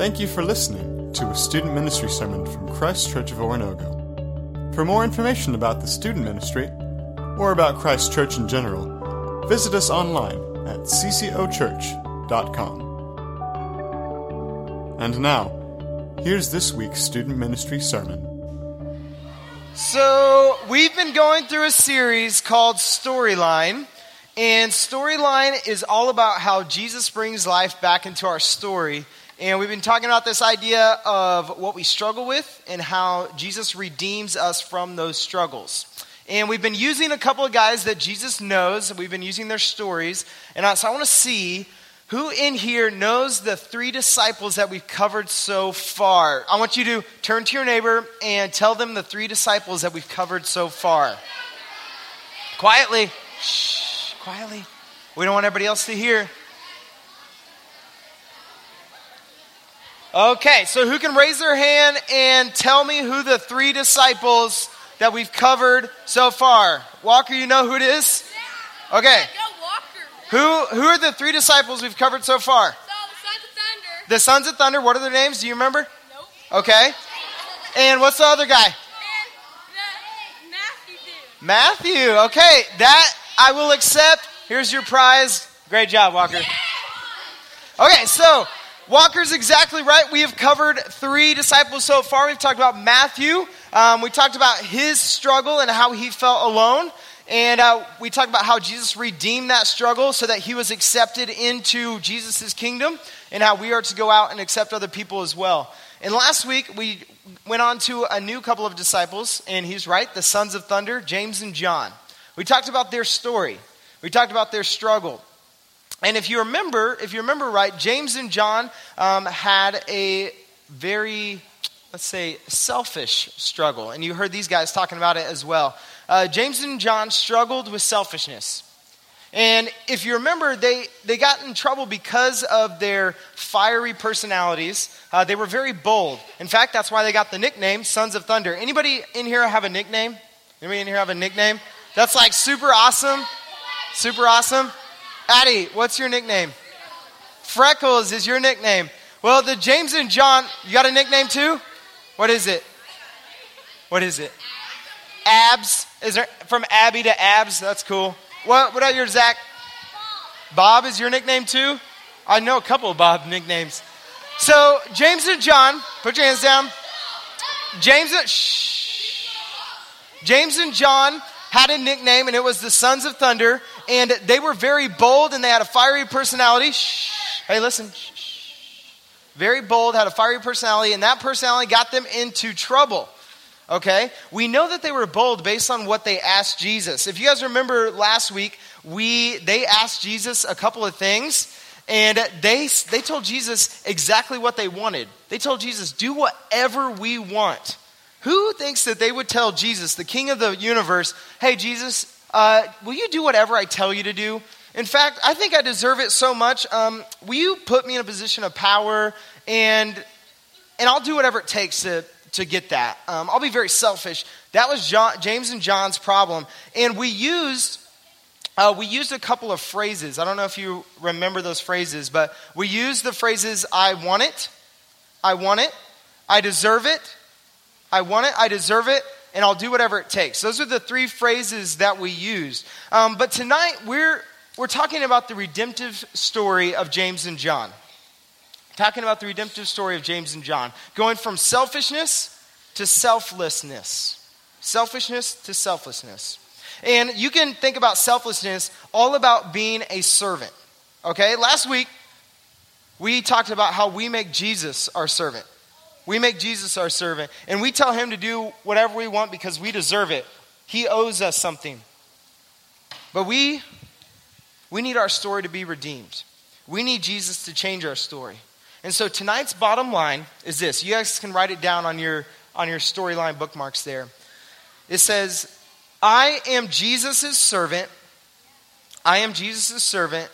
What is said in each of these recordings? Thank you for listening to a student ministry sermon from Christ Church of Oronogo. For more information about the student ministry, or about Christ Church in general, visit us online at ccochurch.com. And now, here's this week's student ministry sermon. So, we've been going through a series called Storyline, and Storyline is all about how Jesus brings life back into our story. And we've been talking about this idea of what we struggle with and how Jesus redeems us from those struggles. And we've been using a couple of guys that Jesus knows. We've been using their stories. And so I want to see who in here knows the three disciples that we've covered so far. I want you to turn to your neighbor and tell them the three disciples that we've covered so far. Quietly. Shh, quietly. We don't want everybody else to hear. Okay, so who can raise their hand and tell me who the three disciples that we've covered so far? Walker, you know who it is? Okay. Who are the three disciples we've covered so far? So, the Sons of Thunder. The Sons of Thunder. What are their names? Do you remember? Nope. Okay. And what's the other guy? Matthew. Matthew. Okay, that I will accept. Here's your prize. Great job, Walker. Yeah. Okay, so Walker's exactly right. We have covered three disciples so far. We've talked about Matthew. We talked about his struggle and how he felt alone. And we talked about how Jesus redeemed that struggle so that he was accepted into Jesus' kingdom and how we are to go out and accept other people as well. And last week, we went on to a new couple of disciples, and he's right, the Sons of Thunder, James and John. We talked about their story. We talked about their struggle. And if you remember right, James and John had a very, let's say, selfish struggle. And you heard these guys talking about it as well. James and John struggled with selfishness. And if you remember, they got in trouble because of their fiery personalities. They were very bold. In fact, that's why they got the nickname Sons of Thunder. Anybody in here have a nickname? Anybody in here have a nickname? That's like super awesome. Super awesome. Addie, what's your nickname? Freckles is your nickname. Well, the James and John, you got a nickname too? What is it? Abs. Is there from Abby to Abs? That's cool. What about your Zach? Bob is your nickname too? I know a couple of Bob nicknames. So James and John, put your hands down. James and John had a nickname, and it was the Sons of Thunder, and they were very bold, and they had a fiery personality. Shh. Hey, listen. Shh. Very bold, had a fiery personality, and that personality got them into trouble, okay? We know that they were bold based on what they asked Jesus. If you guys remember last week, they asked Jesus a couple of things, and they told Jesus exactly what they wanted. They told Jesus, do whatever we want. Who thinks that they would tell Jesus, the King of the universe, hey, Jesus, will you do whatever I tell you to do? In fact, I think I deserve it so much. Will you put me in a position of power? And I'll do whatever it takes to get that. I'll be very selfish. That was James and John's problem. And we used a couple of phrases. I don't know if you remember those phrases, but we used the phrases, I want it, I deserve it. I want it, I deserve it, and I'll do whatever it takes. Those are the three phrases that we used. But tonight, we're talking about the redemptive story of James and John. Talking about the redemptive story of James and John. Going from selfishness to selflessness. Selfishness to selflessness. And you can think about selflessness all about being a servant. Okay, last week, we talked about how we make Jesus our servant. We make Jesus our servant, and we tell him to do whatever we want because we deserve it. He owes us something. But we need our story to be redeemed. We need Jesus to change our story. And so tonight's bottom line is this. You guys can write it down on your storyline bookmarks there. It says, I am Jesus' servant. I am Jesus' servant,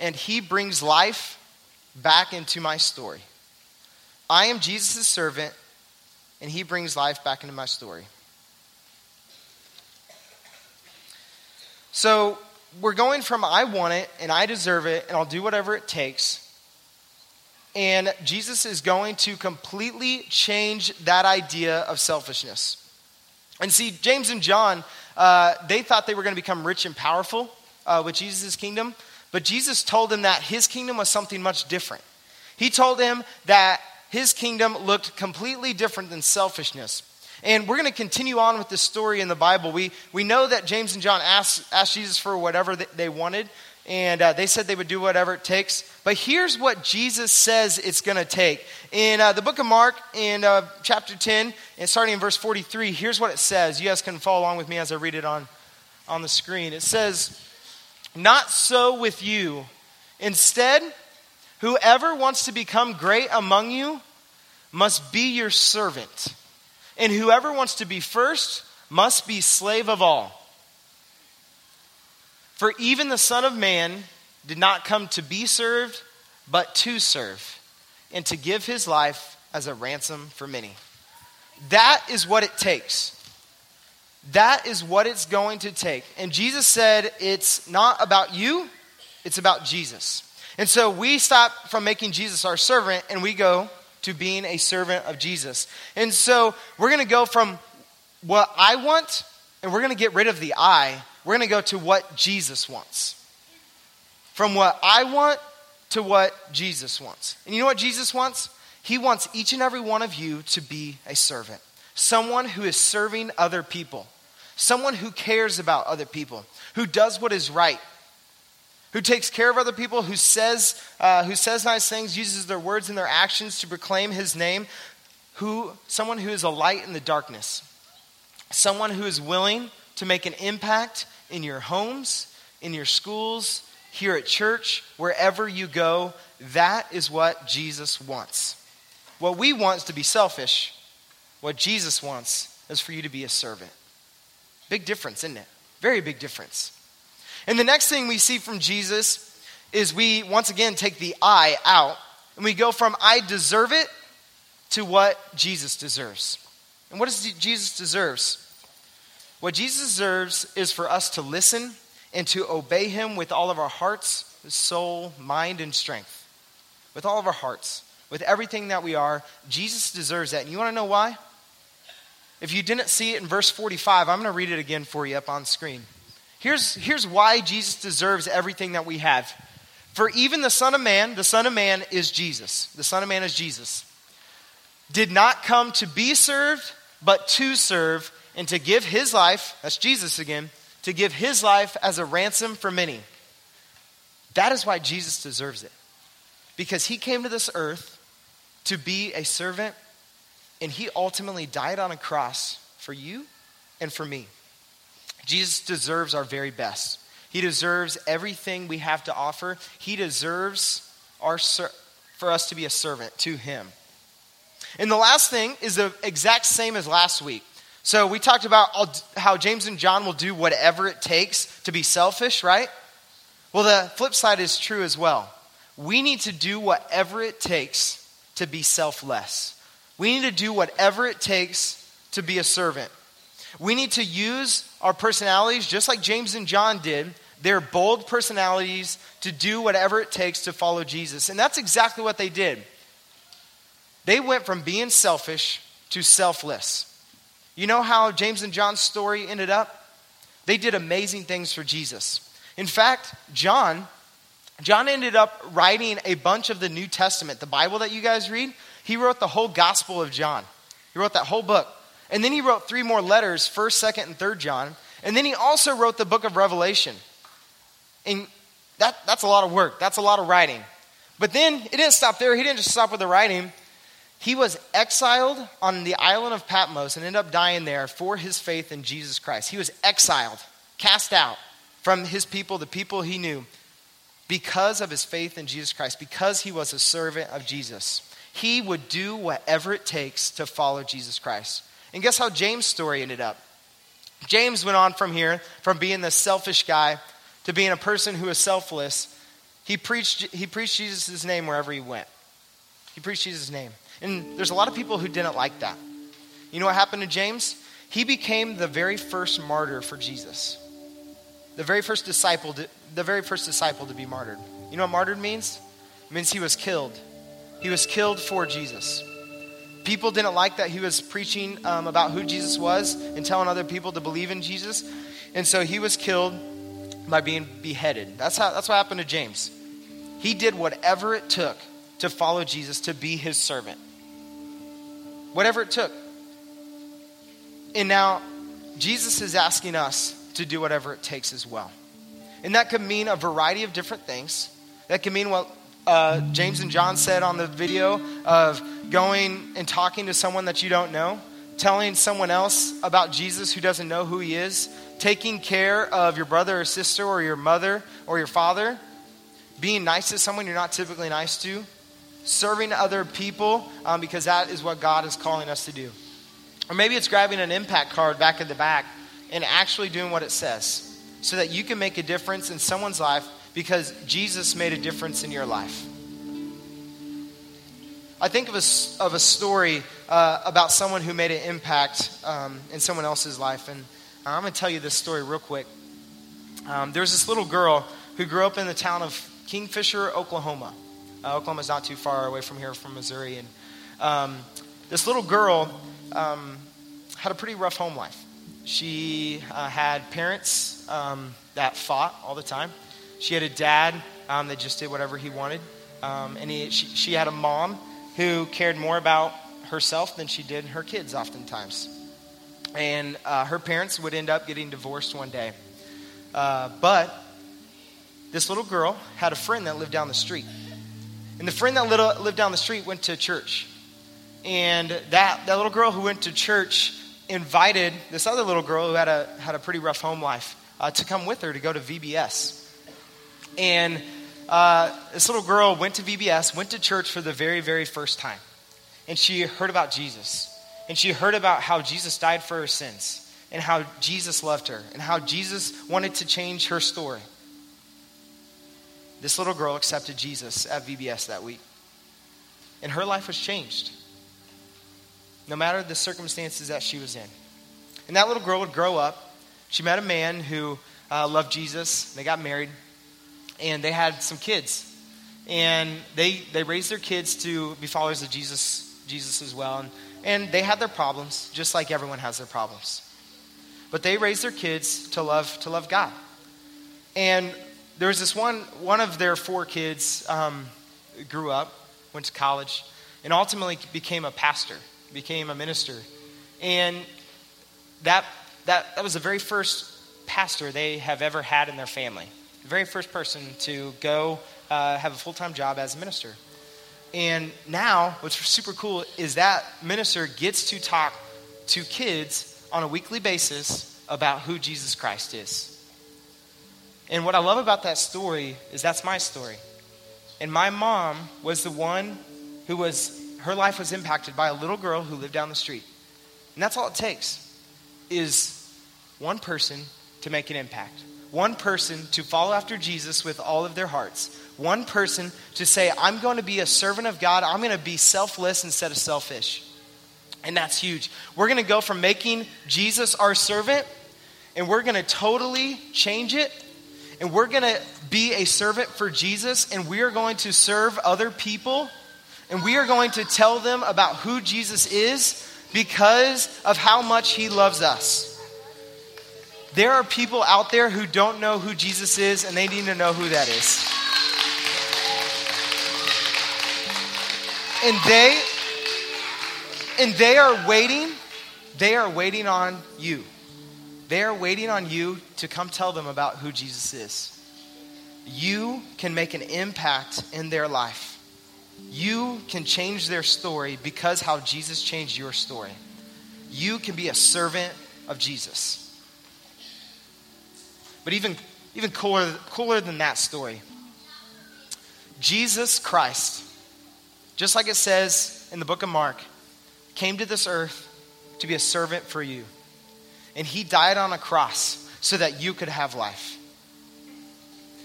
and he brings life back into my story. I am Jesus' servant, and he brings life back into my story. So we're going from I want it, and I deserve it, and I'll do whatever it takes, And Jesus is going to completely change that idea of selfishness. And see, James and John, they thought they were going to become rich and powerful with Jesus' kingdom. But Jesus told them that his kingdom was something much different. He told them that his kingdom looked completely different than selfishness. And we're going to continue on with this story in the Bible. We know that James and John asked Jesus for whatever they wanted. And they said they would do whatever it takes. But here's what Jesus says it's going to take. In the book of Mark, in chapter 10, and starting in verse 43, here's what it says. You guys can follow along with me as I read it on the screen. It says, "Not so with you. Instead, whoever wants to become great among you must be your servant. And whoever wants to be first must be slave of all. For even the Son of Man did not come to be served, but to serve, and to give his life as a ransom for many." That is what it takes. That is what it's going to take. And Jesus said, it's not about you, it's about Jesus. And so we stop from making Jesus our servant, and we go to being a servant of Jesus. And so we're going to go from what I want, and we're going to get rid of the I. We're going to go to what Jesus wants. From what I want to what Jesus wants. And you know what Jesus wants? He wants each and every one of you to be a servant. Someone who is serving other people. Someone who cares about other people. Who does what is right. Who takes care of other people. Who says nice things. Uses their words and their actions to proclaim his name. Someone who is a light in the darkness. Someone who is willing to make an impact in your homes, in your schools, here at church, wherever you go. That is what Jesus wants. What we want is to be selfish. What Jesus wants is for you to be a servant. Big difference, isn't it? Very big difference. And the next thing we see from Jesus is we once again take the I out. And we go from I deserve it to what Jesus deserves. And what does Jesus deserves? What Jesus deserves is for us to listen and to obey him with all of our hearts, soul, mind, and strength. With all of our hearts, with everything that we are, Jesus deserves that. And you want to know why? If you didn't see it in verse 45, I'm going to read it again for you up on screen. Here's why Jesus deserves everything that we have. For even the Son of Man is Jesus. The Son of Man is Jesus. Did not come to be served, but to serve, and to give his life, that's Jesus again, to give his life as a ransom for many. That is why Jesus deserves it. Because he came to this earth to be a servant, and he ultimately died on a cross for you and for me. Jesus deserves our very best. He deserves everything we have to offer. He deserves for us to be a servant to him. And the last thing is the exact same as last week. So we talked about how James and John will do whatever it takes to be selfish, right? Well, the flip side is true as well. We need to do whatever it takes to be selfless. We need to do whatever it takes to be a servant. We need to use our personalities, just like James and John did, their bold personalities, to do whatever it takes to follow Jesus. And that's exactly what they did. They went from being selfish to selfless. You know how James and John's story ended up? They did amazing things for Jesus. In fact, John ended up writing a bunch of the New Testament, the Bible that you guys read. He wrote the whole Gospel of John. He wrote that whole book. And then he wrote 3 more letters, 1st, 2nd, and 3rd John. And then he also wrote the book of Revelation. And that's a lot of work. That's a lot of writing. But then it didn't stop there. He didn't just stop with the writing. He was exiled on the island of Patmos and ended up dying there for his faith in Jesus Christ. He was exiled, cast out from his people, the people he knew, because of his faith in Jesus Christ, because he was a servant of Jesus. He would do whatever it takes to follow Jesus Christ. And guess how James' story ended up? James went on from here, from being the selfish guy to being a person who is selfless. He preached Jesus' name wherever he went. He preached Jesus' name. And there's a lot of people who didn't like that. You know what happened to James? He became the very first martyr for Jesus. The very first disciple to be martyred. You know what martyred means? It means he was killed He was killed for Jesus. People didn't like that he was preaching about who Jesus was and telling other people to believe in Jesus. And so he was killed by being beheaded. That's what happened to James. He did whatever it took to follow Jesus, to be his servant. Whatever it took. And now Jesus is asking us to do whatever it takes as well. And that could mean a variety of different things. That could mean what James and John said on the video of going and talking to someone that you don't know, telling someone else about Jesus who doesn't know who he is, taking care of your brother or sister or your mother or your father, being nice to someone you're not typically nice to, serving other people because that is what God is calling us to do. Or maybe it's grabbing an impact card back at the back and actually doing what it says, so that you can make a difference in someone's life because Jesus made a difference in your life. I think of a story about someone who made an impact in someone else's life. And I'm going to tell you this story real quick. There's this little girl who grew up in the town of Kingfisher, Oklahoma. Oklahoma's not too far away from here, from Missouri. And this little girl had a pretty rough home life. She had parents that fought all the time. She had a dad that just did whatever he wanted. And she had a mom who cared more about herself than she did her kids oftentimes. And her parents would end up getting divorced one day. But this little girl had a friend that lived down the street. And the friend that lived down the street went to church. And that little girl who went to church invited this other little girl who had a pretty rough home life to come with her to go to VBS. And this little girl went to VBS, went to church for the very, very first time. And she heard about Jesus. And she heard about how Jesus died for her sins. And how Jesus loved her. And how Jesus wanted to change her story. This little girl accepted Jesus at VBS that week. And her life was changed, no matter the circumstances that she was in. And that little girl would grow up. She met a man who loved Jesus. They got married. And they had some kids. And they raised their kids to be followers of Jesus as well. And they had their problems, just like everyone has their problems. But they raised their kids to love God. And there was this one of their four kids grew up, went to college, and ultimately became a minister. And that was the very first pastor they have ever had in their family. The very first person to go have a full-time job as a minister. And now, what's super cool is that minister gets to talk to kids on a weekly basis about who Jesus Christ is. And what I love about that story is that's my story. And my mom was the one who was... her life was impacted by a little girl who lived down the street. And that's all it takes, is one person to make an impact. One person to follow after Jesus with all of their hearts. One person to say, I'm going to be a servant of God. I'm going to be selfless instead of selfish. And that's huge. We're going to go from making Jesus our servant, and we're going to totally change it. And we're going to be a servant for Jesus, and we are going to serve other people. And we are going to tell them about who Jesus is because of how much he loves us. There are people out there who don't know who Jesus is, and they need to know who that is. And they are waiting. They are waiting on you. They are waiting on you to come tell them about who Jesus is. You can make an impact in their life. You can change their story because how Jesus changed your story. You can be a servant of Jesus. But even cooler than that story, Jesus Christ, just like it says in the book of Mark, came to this earth to be a servant for you. And he died on a cross so that you could have life.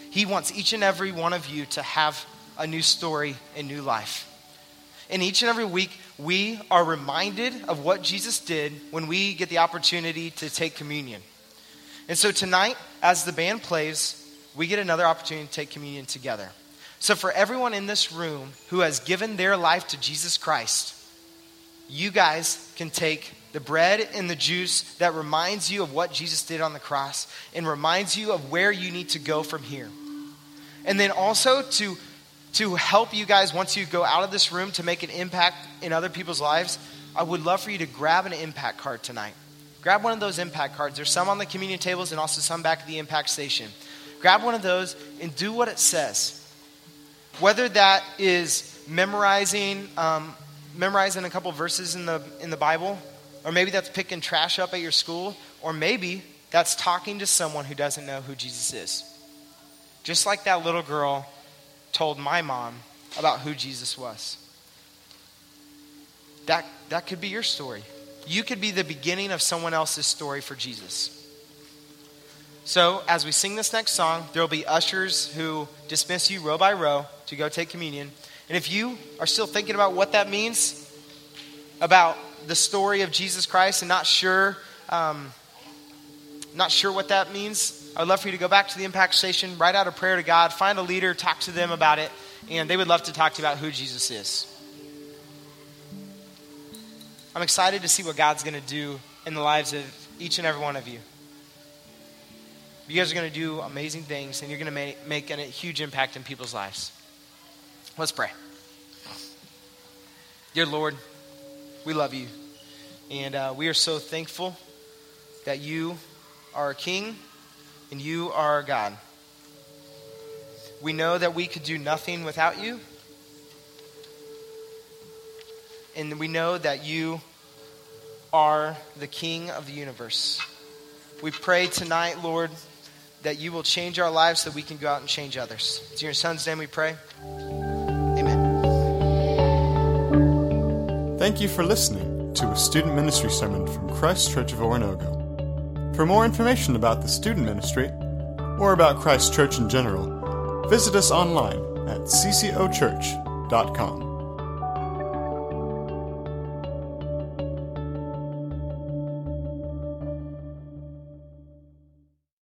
He wants each and every one of you to have life. A new story, a new life. And each and every week, we are reminded of what Jesus did when we get the opportunity to take communion. And so tonight, as the band plays, we get another opportunity to take communion together. So for everyone in this room who has given their life to Jesus Christ, you guys can take the bread and the juice that reminds you of what Jesus did on the cross and reminds you of where you need to go from here. And then also to help you guys once you go out of this room to make an impact in other people's lives, I would love for you to grab an impact card tonight. Grab one of those impact cards. There's some on the communion tables and also some back at the impact station. Grab one of those and do what it says. Whether that is memorizing a couple verses in the Bible, or maybe that's picking trash up at your school, or maybe that's talking to someone who doesn't know who Jesus is. Just like that little girl told my mom about who Jesus was. That could be your story. You could be the beginning of someone else's story for Jesus. So as we sing this next song, there will be ushers who dismiss you row by row to go take communion. And if you are still thinking about what that means, about the story of Jesus Christ, and not sure what that means, I'd love for you to go back to the impact station, write out a prayer to God, find a leader, talk to them about it, and they would love to talk to you about who Jesus is. I'm excited to see what God's going to do in the lives of each and every one of you. You guys are going to do amazing things, and you're going to make a huge impact in people's lives. Let's pray. Dear Lord, we love you, and we are so thankful that you are King and you are God. We know that we could do nothing without you, and we know that you are the King of the universe. We pray tonight, Lord, that you will change our lives so that we can go out and change others. It's in your Son's name we pray. Amen. Thank you for listening to a student ministry sermon from Christ Church of Oronogo. For more information about the student ministry or about Christ Church in general, visit us online at ccochurch.com.